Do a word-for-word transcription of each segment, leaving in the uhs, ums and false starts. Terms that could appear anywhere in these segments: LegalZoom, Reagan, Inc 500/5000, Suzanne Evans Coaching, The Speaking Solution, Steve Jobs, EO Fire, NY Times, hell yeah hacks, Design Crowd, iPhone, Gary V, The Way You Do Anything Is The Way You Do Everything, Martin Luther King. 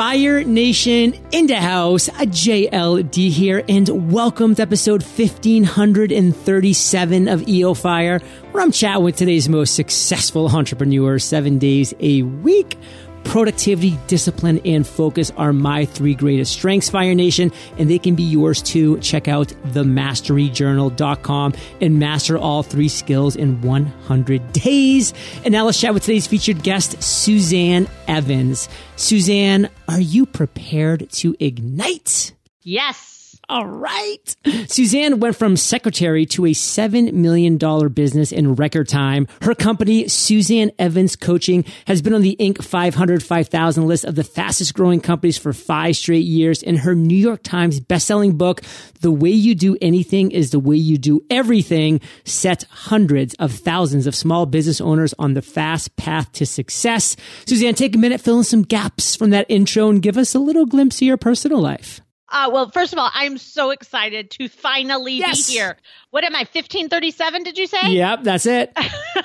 Fire Nation in the house, J L D here, and welcome to episode fifteen thirty-seven of E O Fire, where I'm chatting with today's most successful entrepreneurs. Seven days a week, productivity, discipline, and focus are my three greatest strengths, Fire Nation, and they can be yours too. Check out the mastery journal dot com and master all three skills in one hundred days. And now let's chat with today's featured guest, Suzanne Evans. Suzanne, are you prepared to ignite? Yes. All right. Suzanne went from secretary to a seven million dollars business in record time. Her company, Suzanne Evans Coaching, has been on the Incorporated five hundred, five thousand list of the fastest growing companies for five straight years. And her New York Times bestselling book, The Way You Do Anything Is The Way You Do Everything, set hundreds of thousands of small business owners on the fast path to success. Suzanne, take a minute, fill in some gaps from that intro and give us a little glimpse of your personal life. Uh, well, first of all, I'm so excited to finally yes. be here. What am I, fifteen thirty-seven, did you say? Yep, that's it.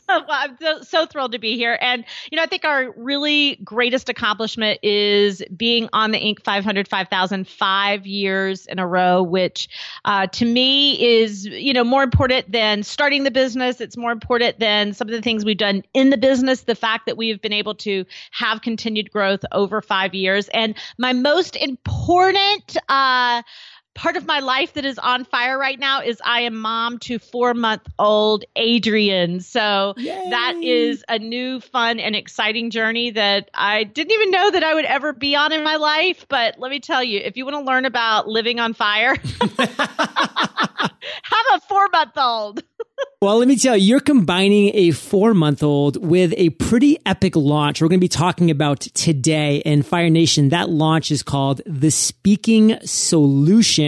Well, I'm so, so thrilled to be here. And, you know, I think our really greatest accomplishment is being on the Incorporated five hundred, five thousand five years in a row, which uh, to me is, you know, more important than starting the business. It's more important than some of the things we've done in the business, the fact that we've been able to have continued growth over five years. And my most important Uh, part of my life that is on fire right now is I am mom to four-month-old Adrian. So Yay. That is a new, fun, and exciting journey that I didn't even know that I would ever be on in my life. But let me tell you, if you want to learn about living on fire, have a four-month-old. Well, let me tell you, you're combining a four-month-old with a pretty epic launch we're going to be talking about today. And Fire Nation, that launch is called The Speaking Solution.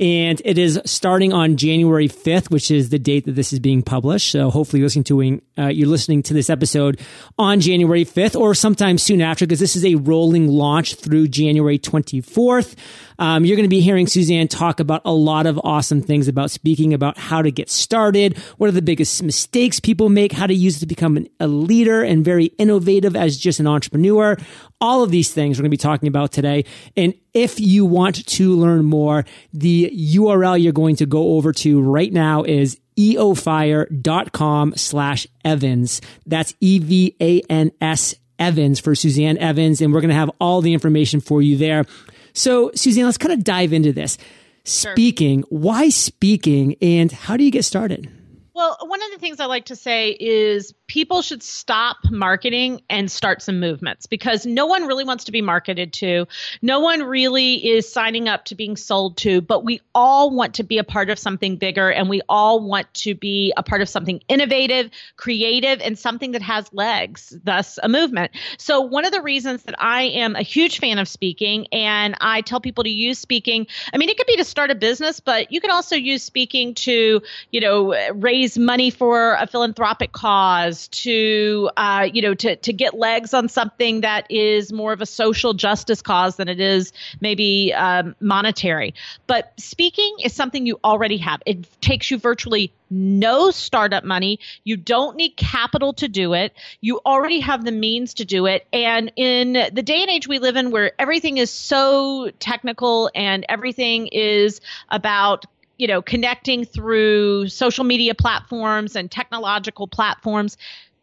And it is starting on January fifth, which is the date that this is being published. So hopefully you're listening to, uh, you're listening to this episode on January fifth or sometime soon after, because this is a rolling launch through January twenty-fourth. Um, you're going to be hearing Suzanne talk about a lot of awesome things about speaking, about how to get started, what are the biggest mistakes people make, how to use it to become an, a leader and very innovative as just an entrepreneur. All of these things we're going to be talking about today. And if you want to learn more, the U R L you're going to go over to right now is e o fire dot com slash Evans. That's E V A N S Evans for Suzanne Evans. And we're going to have all the information for you there. So Suzanne, let's kind of dive into this. Speaking, sure. Why speaking and how do you get started? Well, one of the things I like to say is people should stop marketing and start some movements, because no one really wants to be marketed to. No one really is signing up to being sold to, but we all want to be a part of something bigger, and we all want to be a part of something innovative, creative, and something that has legs, thus a movement. So one of the reasons that I am a huge fan of speaking, and I tell people to use speaking, I mean, it could be to start a business, but you could also use speaking to, you know, raise money for a philanthropic cause, to uh, you know, to to get legs on something that is more of a social justice cause than it is maybe um, monetary. But speaking is something you already have. It takes you virtually no startup money. You don't need capital to do it. You already have the means to do it. And in the day and age we live in, where everything is so technical and everything is about, you know, connecting through social media platforms and technological platforms,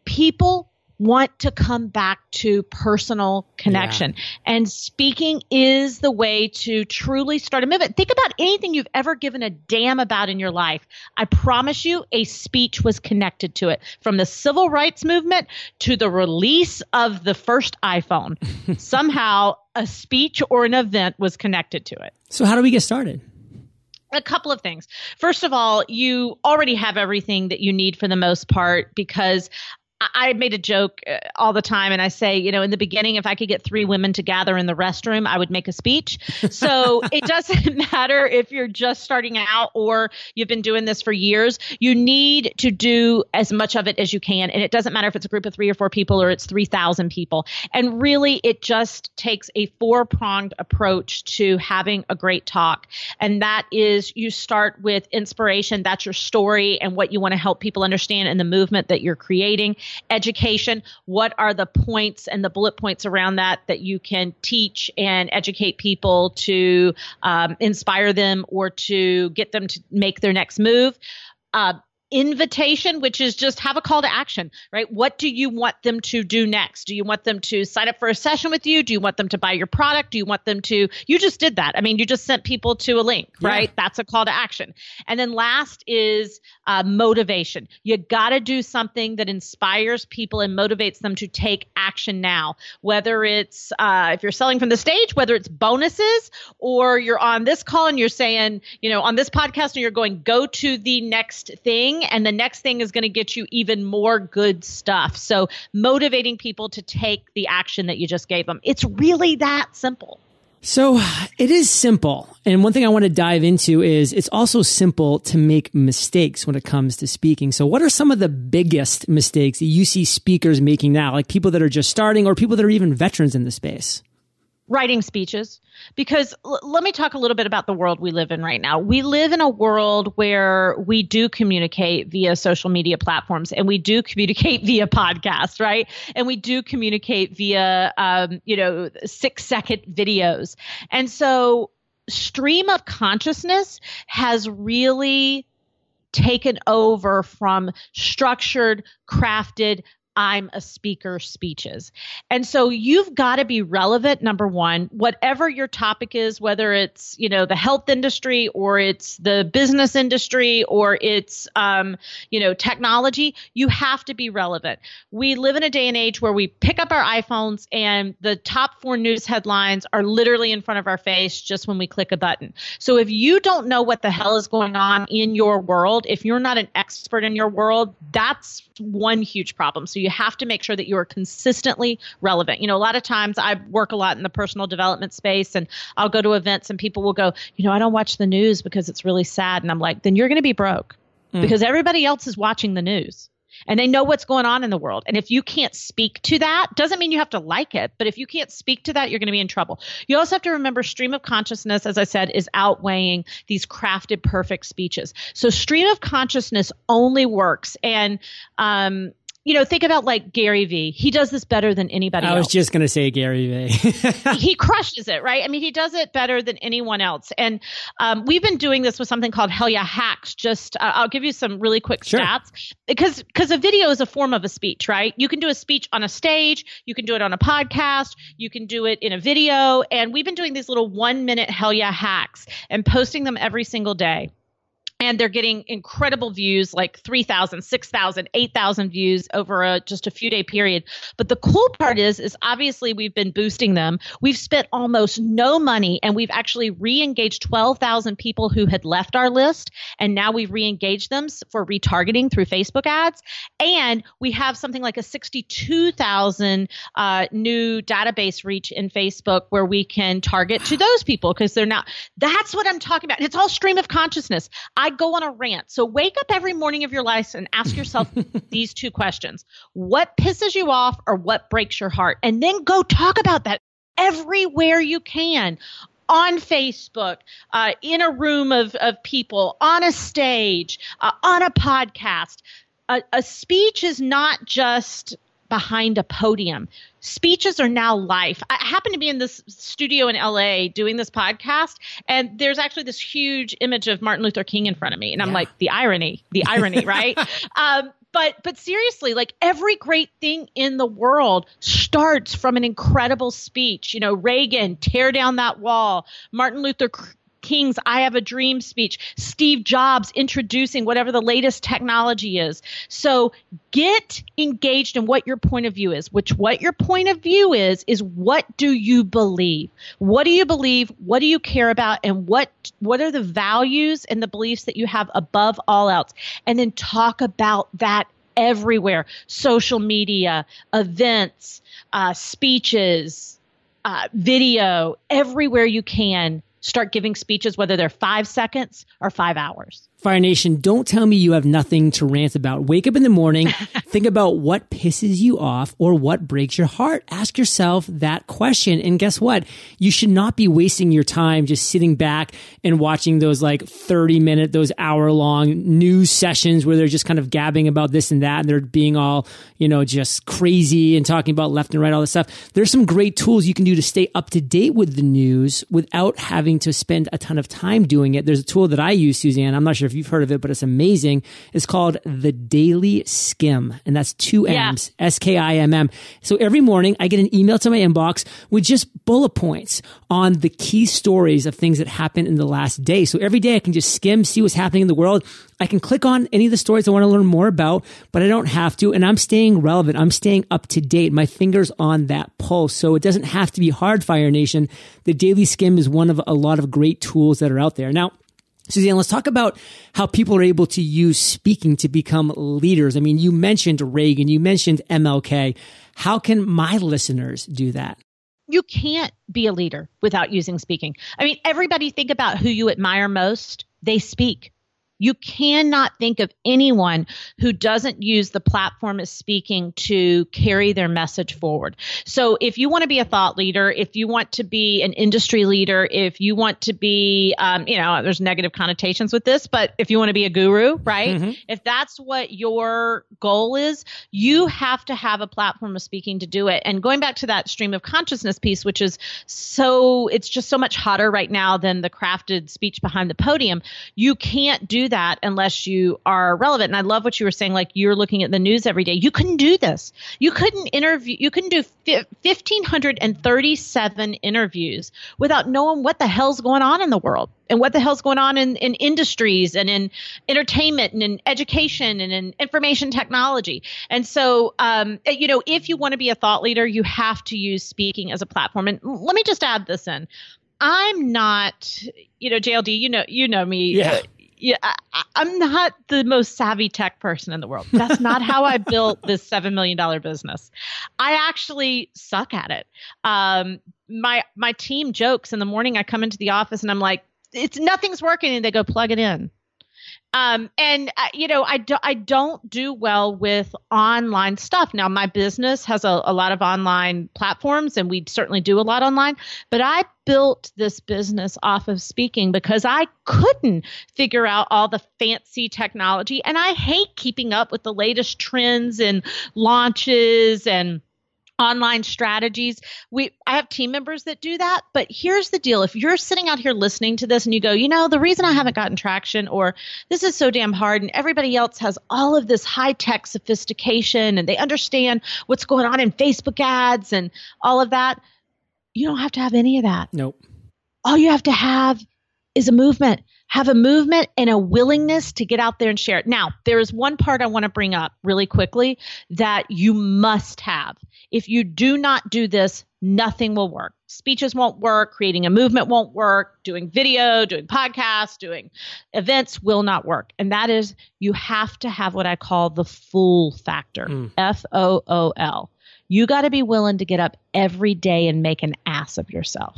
people want to come back to personal connection. Yeah. And speaking is the way to truly start a movement. Think about anything you've ever given a damn about in your life. I promise you, a speech was connected to it. From the civil rights movement to the release of the first iPhone, somehow a speech or an event was connected to it. So how do we get started? A couple of things. First of all, you already have everything that you need for the most part, because I made a joke all the time, and I say, you know, in the beginning, if I could get three women to gather in the restroom, I would make a speech. So it doesn't matter if you're just starting out or you've been doing this for years. You need to do as much of it as you can. And it doesn't matter if it's a group of three or four people or it's three thousand people. And really, it just takes a four-pronged approach to having a great talk. And that is, you start with inspiration. That's your story and what you want to help people understand and the movement that you're creating. education. What are the points and the bullet points around that that you can teach and educate people to um, inspire them or to get them to make their next move? Uh, Invitation, which is just have a call to action, right? What do you want them to do next? Do you want them to sign up for a session with you? Do you want them to buy your product? Do you want them to, you just did that. I mean, you just sent people to a link, right? Yeah. That's a call to action. And then last is uh, motivation. You got to do something that inspires people and motivates them to take action now, whether it's, uh, if you're selling from the stage, whether it's bonuses, or you're on this call and you're saying, you know, on this podcast, and you're going, go to the next thing. And the next thing is going to get you even more good stuff. So motivating people to take the action that you just gave them. It's really that simple. So it is simple. And one thing I want to dive into is it's also simple to make mistakes when it comes to speaking. So what are some of the biggest mistakes that you see speakers making now, like people that are just starting or people that are even veterans in the space? Writing speeches. Because l- let me talk a little bit about the world we live in right now. We live in a world where we do communicate via social media platforms, and we do communicate via podcasts, right? And we do communicate via, um, you know, six second videos. And so stream of consciousness has really taken over from structured, crafted, I'm a speaker speeches. And so you've got to be relevant, number one, whatever your topic is, whether it's, you know, the health industry or it's the business industry or it's, um, you know, technology, you have to be relevant. We live in a day and age where we pick up our iPhones and the top four news headlines are literally in front of our face just when we click a button. So if you don't know what the hell is going on in your world, if you're not an expert in your world, that's one huge problem. So you You have to make sure that you are consistently relevant. You know, a lot of times I work a lot in the personal development space, and I'll go to events and people will go, you know, I don't watch the news because it's really sad. And I'm like, then you're going to be broke mm. because everybody else is watching the news and they know what's going on in the world. And if you can't speak to that, doesn't mean you have to like it, but if you can't speak to that, you're going to be in trouble. You also have to remember stream of consciousness, as I said, is outweighing these crafted, perfect speeches. So stream of consciousness only works. And, um, you know, think about like Gary V. He does this better than anybody else. I was just going to say Gary V. He crushes it, right? I mean, he does it better than anyone else. And um, we've been doing this with something called Hell Yeah Hacks. Just uh, I'll give you some really quick sure. stats because because a video is a form of a speech, right? You can do a speech on a stage. You can do it on a podcast. You can do it in a video. And we've been doing these little one minute Hell Yeah Hacks and posting them every single day. And they're getting incredible views, like three thousand, six thousand, eight thousand views over a, just a few day period. But the cool part is, is obviously we've been boosting them. We've spent almost no money, and we've actually re-engaged twelve thousand people who had left our list. And now we've re-engaged them for retargeting through Facebook ads. And we have something like a sixty-two thousand uh, new database reach in Facebook where we can target to those people because they're not. That's what I'm talking about. It's all stream of consciousness. I I go on a rant. So wake up every morning of your life and ask yourself these two questions. What pisses you off or what breaks your heart? And then go talk about that everywhere you can. On Facebook, uh, in a room of, of people, on a stage, uh, on a podcast. A, a speech is not just behind a podium. Speeches are now life. I happen to be in this studio in L A doing this podcast, and there's actually this huge image of Martin Luther King in front of me. And I'm yeah. like, the irony, the irony, right? Um, But but seriously, like every great thing in the world starts from an incredible speech. You know, Reagan, tear down that wall. Martin Luther King's I Have a Dream speech. Steve Jobs introducing whatever the latest technology is. So get engaged in what your point of view is, which what your point of view is, is what do you believe? What do you believe? What do you care about? And what what are the values and the beliefs that you have above all else? And then talk about that everywhere. Social media, events, uh, speeches, uh, video, everywhere you can. Start giving speeches, whether they're five seconds or five hours. Fire Nation, don't tell me you have nothing to rant about. Wake up in the morning, think about what pisses you off or what breaks your heart. Ask yourself that question. And guess what? You should not be wasting your time just sitting back and watching those like thirty minute, those hour long news sessions where they're just kind of gabbing about this and that. And they're being all, you know, just crazy and talking about left and right, all this stuff. There's some great tools you can do to stay up to date with the news without having to spend a ton of time doing it. There's a tool that I use, Suzanne. I'm not sure if you've heard of it, but it's amazing. It's called the Daily Skim, and that's two M's, yeah. S K I M M. So every morning I get an email to my inbox with just bullet points on the key stories of things that happened in the last day. So every day I can just skim, see what's happening in the world. I can click on any of the stories I want to learn more about, but I don't have to. And I'm staying relevant. I'm staying up to date. My finger's on that pulse. So it doesn't have to be hard, Fire Nation. The Daily Skim is one of a lot of great tools that are out there. Now, Suzanne, let's talk about how people are able to use speaking to become leaders. I mean, you mentioned Reagan, you mentioned M L K. How can my listeners do that? You can't be a leader without using speaking. I mean, everybody think about who you admire most. They speak. You cannot think of anyone who doesn't use the platform as speaking to carry their message forward. So if you want to be a thought leader, if you want to be an industry leader, if you want to be, um, you know, there's negative connotations with this, but if you want to be a guru, right? Mm-hmm. If that's what your goal is, you have to have a platform of speaking to do it. And going back to that stream of consciousness piece, which is so, it's just so much hotter right now than the crafted speech behind the podium, you can't do that unless you are relevant. And I love what you were saying, like you're looking at the news every day. You couldn't do this. You couldn't interview, you couldn't do f- one thousand five hundred thirty-seven interviews without knowing what the hell's going on in the world and what the hell's going on in, in industries and in entertainment and in education and in information technology. And so, um, you know, if you want to be a thought leader, you have to use speaking as a platform. And let me just add this in. I'm not, you know, J L D, you know, you know me. Yeah. Yeah, I, I'm not the most savvy tech person in the world. That's not how I built this seven million dollars business. I actually suck at it. Um, my my team jokes in the morning. I come into the office and I'm like, it's nothing's working, and they go plug it in. Um, and uh, you know, I do, I don't do well with online stuff. Now, my business has a, a lot of online platforms, and we certainly do a lot online. But I built this business off of speaking because I couldn't figure out all the fancy technology, and I hate keeping up with the latest trends and launches and online strategies. We, I have team members that do that, but here's the deal. If you're sitting out here listening to this and you go, you know, the reason I haven't gotten traction, or this is so damn hard and everybody else has all of this high tech sophistication and they understand what's going on in Facebook ads and all of that, you don't have to have any of that. Nope. All you have to have is a movement. Have a movement and a willingness to get out there and share it. Now, there is one part I want to bring up really quickly that you must have. If you do not do this, nothing will work. Speeches won't work. Creating a movement won't work. Doing video, doing podcasts, doing events will not work. And that is, you have to have what I call the fool factor, mm. F O O L. You got to be willing to get up every day and make an ass of yourself.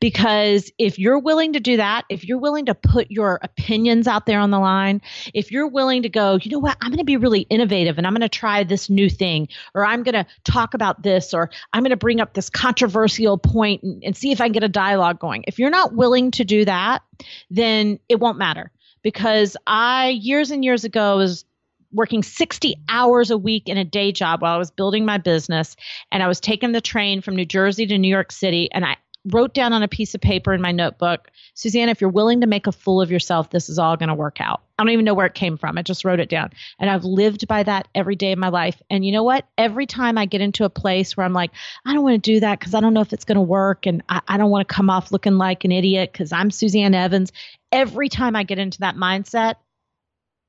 Because if you're willing to do that, if you're willing to put your opinions out there on the line, if you're willing to go, you know what, I'm going to be really innovative and I'm going to try this new thing, or I'm going to talk about this, or I'm going to bring up this controversial point and, and see if I can get a dialogue going. If you're not willing to do that, then it won't matter. Because I, years and years ago, was working sixty hours a week in a day job while I was building my business. And I was taking the train from New Jersey to New York City, and I wrote down on a piece of paper in my notebook, Suzanne, if you're willing to make a fool of yourself, this is all going to work out. I don't even know where it came from. I just wrote it down. And I've lived by that every day of my life. And you know what? Every time I get into a place where I'm like, I don't want to do that because I don't know if it's going to work. And I, I don't want to come off looking like an idiot because I'm Suzanne Evans. Every time I get into that mindset,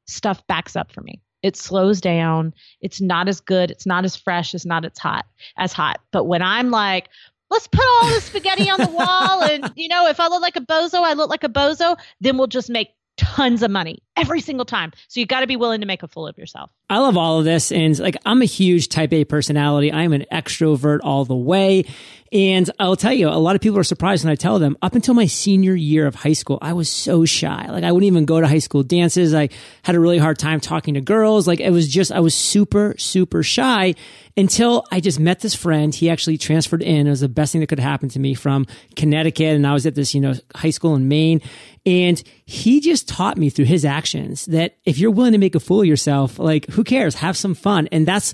stuff backs up for me. It slows down. It's not as good. It's not as fresh. It's not as hot. As hot. But when I'm like, let's put all the spaghetti on the wall. And, you know, if I look like a bozo, I look like a bozo. Then we'll just make tons of money. every single time. So you got to be willing to make a fool of yourself. I love all of this. And like, I'm a huge type A personality. I'm an extrovert all the way. And I'll tell you, a lot of people are surprised when I tell them, up until my senior year of high school, I was so shy. Like, I wouldn't even go to high school dances. I had a really hard time talking to girls. Like, it was just, I was super, super shy until I just met this friend. He actually transferred in. It was the best thing that could happen to me, from Connecticut. And I was at this, you know, high school in Maine. And he just taught me through his actions that if you're willing to make a fool of yourself, like, who cares? Have some fun. And that's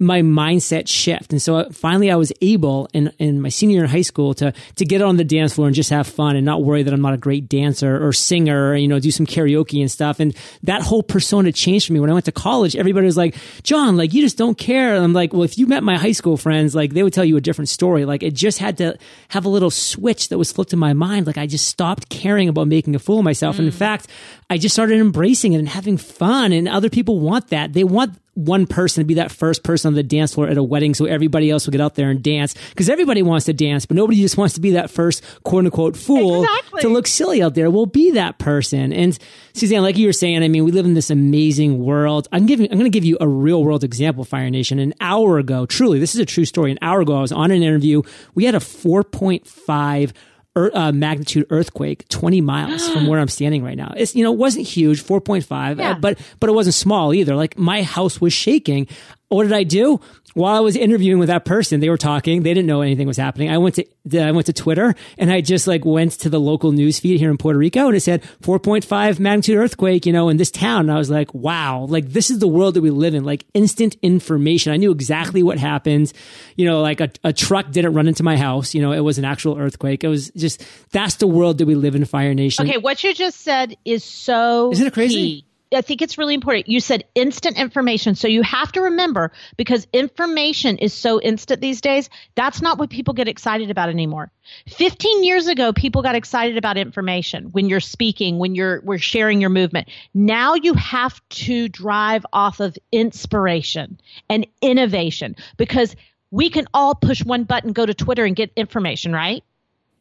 my mindset shift. And so finally I was able in, in my senior year in high school to, to get on the dance floor and just have fun and not worry that I'm not a great dancer or singer, or, you know, do some karaoke and stuff. And that whole persona changed for me. When I went to college, everybody was like, John, like, you just don't care. And I'm like, well, if you met my high school friends, like, they would tell you a different story. Like, it just had to have a little switch that was flipped in my mind. Like, I just stopped caring about making a fool of myself. Mm. And in fact, I just started embracing it and having fun. And other people want that. They want one person to be that first person on the dance floor at a wedding, so everybody else will get out there and dance, because everybody wants to dance, but nobody just wants to be that first quote unquote fool. Exactly. To look silly out there. We'll be that person. And Suzanne, like you were saying, I mean, we live in this amazing world. I'm giving, I'm going to give you a real world example, Fire Nation. An hour ago, truly, this is a true story. An hour ago, I was on an interview. We had a four point five Uh, magnitude earthquake twenty miles from where I'm standing right now. It's, you know, it wasn't huge, four point five, yeah. uh, but but it wasn't small either. Like, my house was shaking. What did I do? While I was interviewing with that person, they were talking. They didn't know anything was happening. I went to I went to Twitter, and I just like went to the local news feed here in Puerto Rico, and it said four point five magnitude earthquake, you know, in this town. And I was like, wow, like, this is the world that we live in. Like, instant information. I knew exactly what happened. You know, like a, a truck didn't run into my house. You know, it was an actual earthquake. It was just, that's the world that we live in, Fire Nation. Okay, what you just said is so Isn't it crazy? Key. I think it's really important. You said instant information. So you have to remember, because information is so instant these days, that's not what people get excited about anymore. fifteen years ago, people got excited about information when you're speaking, when you're we're sharing your movement. Now you have to drive off of inspiration and innovation, because we can all push one button, go to Twitter and get information, right?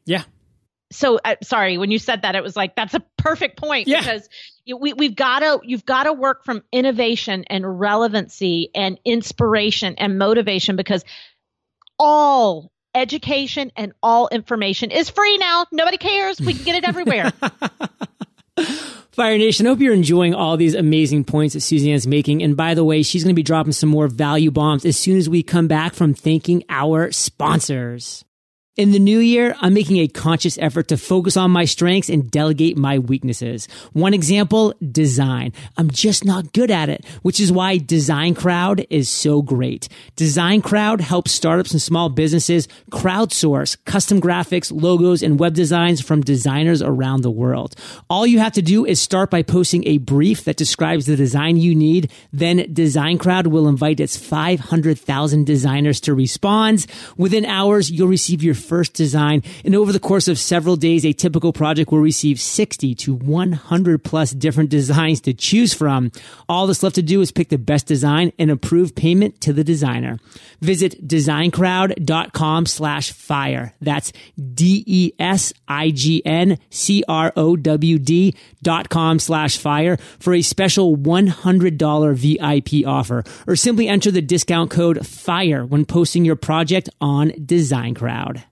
Yeah. So uh, sorry, when you said that, it was like, that's a perfect point, yeah. Because we, we've got to, you've got to work from innovation and relevancy and inspiration and motivation, because all education and all information is free now. Nobody cares. We can get it everywhere. Fire Nation, I hope you're enjoying all these amazing points that Suzanne's making. And by the way, she's going to be dropping some more value bombs as soon as we come back from thanking our sponsors. In the new year, I'm making a conscious effort to focus on my strengths and delegate my weaknesses. One example, design. I'm just not good at it, which is why Design Crowd is so great. Design Crowd helps startups and small businesses crowdsource custom graphics, logos, and web designs from designers around the world. All you have to do is start by posting a brief that describes the design you need. Then Design Crowd will invite its five hundred thousand designers to respond. Within hours, you'll receive your first design, and over the course of several days, a typical project will receive sixty to one hundred plus different designs to choose from. All that's left to do is pick the best design and approve payment to the designer. Visit design crowd dot com slash fire. That's D E S I G N C R O W D dot com slash fire for a special one hundred dollars V I P offer, or simply enter the discount code FIRE when posting your project on Design Crowd.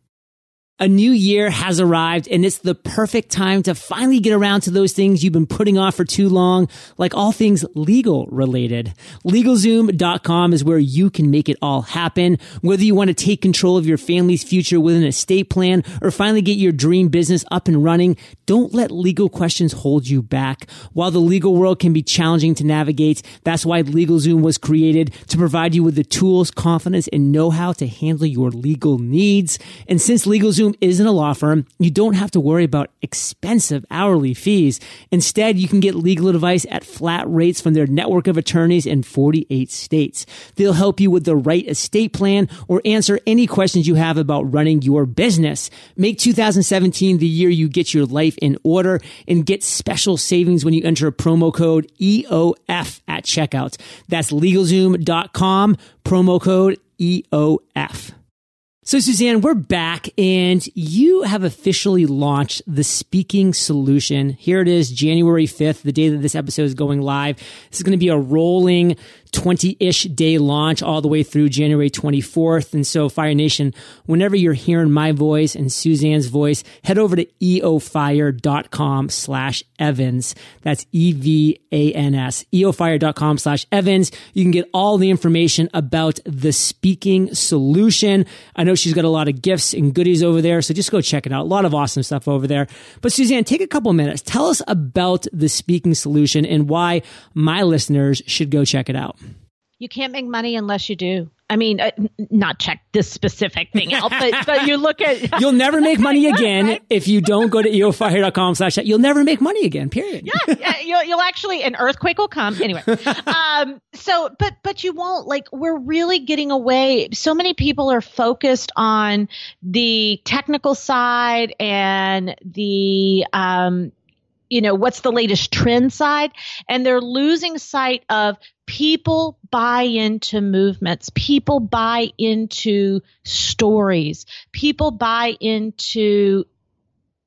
A new year has arrived, and it's the perfect time to finally get around to those things you've been putting off for too long, like all things legal related. legal zoom dot com is where you can make it all happen. Whether you want to take control of your family's future with an estate plan or finally get your dream business up and running, don't let legal questions hold you back. While the legal world can be challenging to navigate, that's why LegalZoom was created to provide you with the tools, confidence, and know-how to handle your legal needs. And since LegalZoom isn't a law firm, you don't have to worry about expensive hourly fees. Instead, you can get legal advice at flat rates from their network of attorneys in forty-eight states. They'll help you with the right estate plan or answer any questions you have about running your business. Make two thousand seventeen the year you get your life in order, and get special savings when you enter promo code E O F at checkout. That's legal zoom dot com, promo code E O F. So Suzanne, we're back and you have officially launched The Speaking Solution. Here it is, January fifth, the day that this episode is going live. This is going to be a rolling twenty-ish day launch all the way through January twenty-fourth. And so Fire Nation, whenever you're hearing my voice and Suzanne's voice, head over to eofire.com slash Evans. That's E V A N S, eofire.com slash Evans. You can get all the information about The Speaking Solution. I know she's got a lot of gifts and goodies over there, so just go check it out. A lot of awesome stuff over there. But Suzanne, take a couple minutes. Tell us about The Speaking Solution and why my listeners should go check it out. You can't make money unless you do. I mean, uh, not check this specific thing out, but, but you look at... You'll never make money again right? if you don't go to eofire.com slash that. You'll never make money again, period. Yeah, yeah you'll, you'll actually... An earthquake will come. Anyway, um, so, but but you won't. Like, we're really getting away. So many people are focused on the technical side and the... Um, you know, what's the latest trend side? And they're losing sight of people buy into movements. People buy into stories. People buy into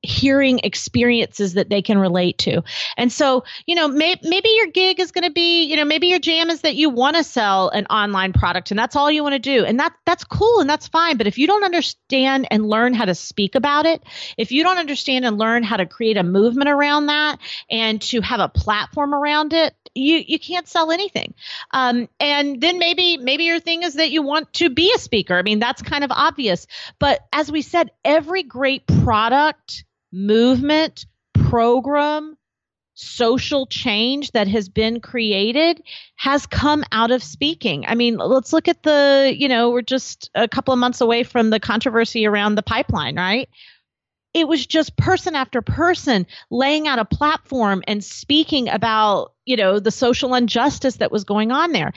hearing experiences that they can relate to. And so, you know, may, maybe your gig is going to be, you know, maybe your jam is that you want to sell an online product and that's all you want to do. And that that's cool and that's fine. But if you don't understand and learn how to speak about it, if you don't understand and learn how to create a movement around that and to have a platform around it, you you can't sell anything. Um, and then maybe maybe your thing is that you want to be a speaker. I mean, that's kind of obvious. But as we said, every great product, movement, program, social change that has been created has come out of speaking. I mean, let's look at the, you know, we're just a couple of months away from the controversy around the pipeline, right? It was just person after person laying out a platform and speaking about, you know, the social injustice that was going on there.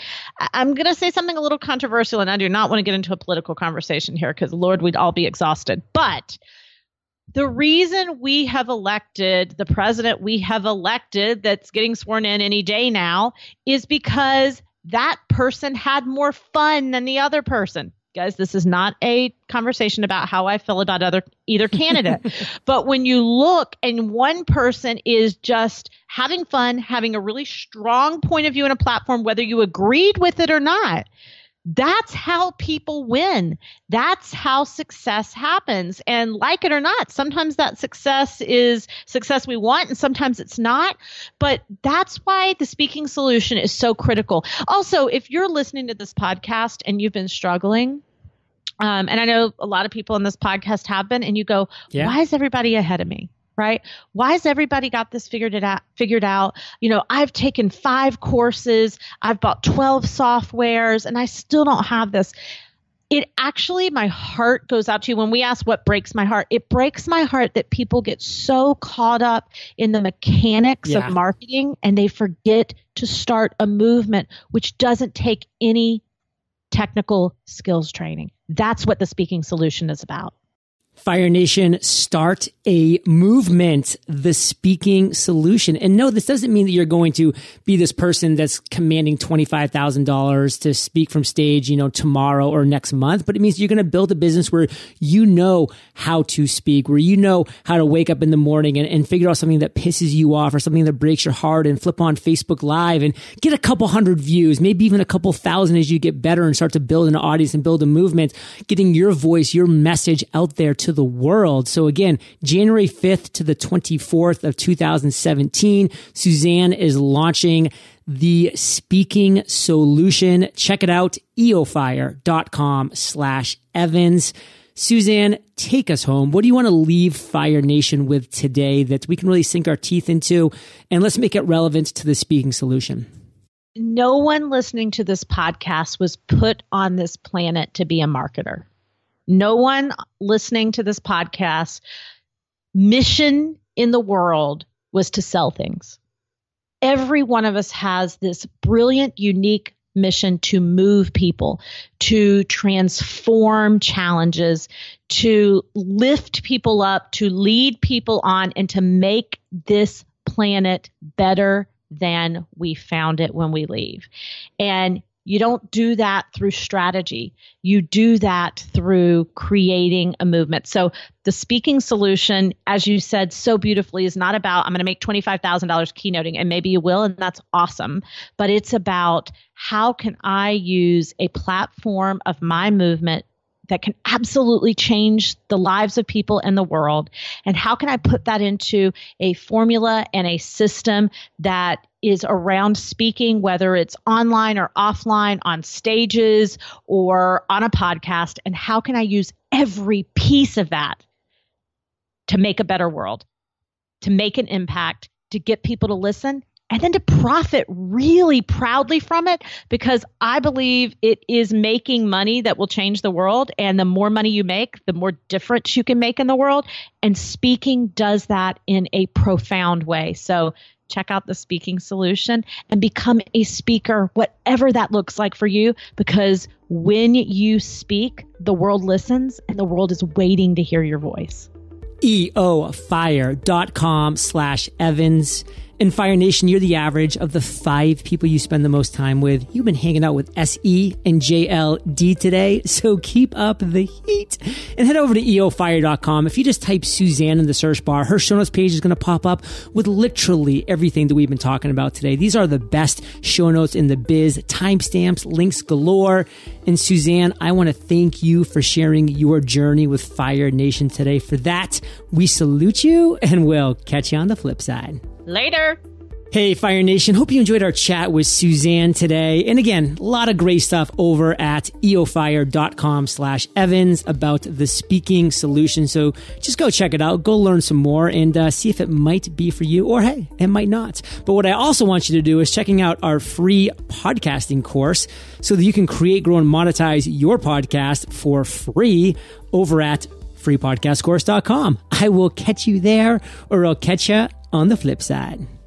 I'm going to say something a little controversial, and I do not want to get into a political conversation here because, Lord, we'd all be exhausted. But the reason we have elected the president we have elected that's getting sworn in any day now is because that person had more fun than the other person. Guys, this is not a conversation about how I feel about other either candidate. But when you look and one person is just having fun, having a really strong point of view on a platform, whether you agreed with it or not, that's how people win. That's how success happens. And like it or not, sometimes that success is success we want and sometimes it's not. But that's why The Speaking Solution is so critical. Also, if you're listening to this podcast and you've been struggling, um, and I know a lot of people in this podcast have been, and you go, yeah. Why is everybody ahead of me? Right? Why has everybody got this figured it out, figured out? You know, I've taken five courses, I've bought twelve softwares, and I still don't have this. It actually, my heart goes out to you when we ask what breaks my heart. It breaks my heart that people get so caught up in the mechanics yeah. of marketing and they forget to start a movement, which doesn't take any technical skills training. That's what The Speaking Solution is about. Fire Nation, start a movement, The Speaking Solution. And no, this doesn't mean that you're going to be this person that's commanding twenty-five thousand dollars to speak from stage, you know, tomorrow or next month, but it means you're going to build a business where you know how to speak, where you know how to wake up in the morning and, and figure out something that pisses you off or something that breaks your heart and flip on Facebook Live and get a couple hundred views, maybe even a couple thousand as you get better and start to build an audience and build a movement, getting your voice, your message out there to the world. So again, January fifth to the twenty-fourth of two thousand seventeen, Suzanne is launching The Speaking Solution. Check it out, eofire.com slash Evans. Suzanne, take us home. What do you want to leave Fire Nation with today that we can really sink our teeth into? And let's make it relevant to The Speaking Solution. No one listening to this podcast was put on this planet to be a marketer. No one listening to this podcast mission in the world was to sell things. Every one of us has this brilliant, unique mission to move people, to transform challenges, to lift people up, to lead people on, and to make this planet better than we found it when we leave. And You don't do that through strategy. You do that through creating a movement. So the speaking solution, as you said so beautifully, is not about, I'm going to make twenty-five thousand dollars keynoting, and maybe you will, and that's awesome. But it's about, how can I use a platform of my movement that can absolutely change the lives of people in the world? And how can I put that into a formula and a system that is around speaking, whether it's online or offline, on stages or on a podcast? And how can I use every piece of that to make a better world, to make an impact, to get people to listen, and then to profit really proudly from it? Because I believe it is making money that will change the world. And the more money you make, the more difference you can make in the world. And speaking does that in a profound way. So check out the speaking solution and become a speaker, whatever that looks like for you. Because when you speak, the world listens, and the world is waiting to hear your voice. E O Fire dot com slash Evans. And Fire Nation, you're the average of the five people you spend the most time with. You've been hanging out with S E and J L D today, so keep up the heat. And head over to E O Fire dot com. If you just type Suzanne in the search bar, her show notes page is going to pop up with literally everything that we've been talking about today. These are the best show notes in the biz, timestamps, links galore. And Suzanne, I want to thank you for sharing your journey with Fire Nation today. For that, we salute you, and we'll catch you on the flip side. Later. Hey, Fire Nation. Hope you enjoyed our chat with Suzanne today. And again, a lot of great stuff over at eofire.com slash Evans about the speaking solution. So just go check it out. Go learn some more and uh, see if it might be for you, or hey, it might not. But what I also want you to do is checking out our free podcasting course so that you can create, grow, and monetize your podcast for free over at free podcast course dot com. I will catch you there, or I'll catch you on the flip side.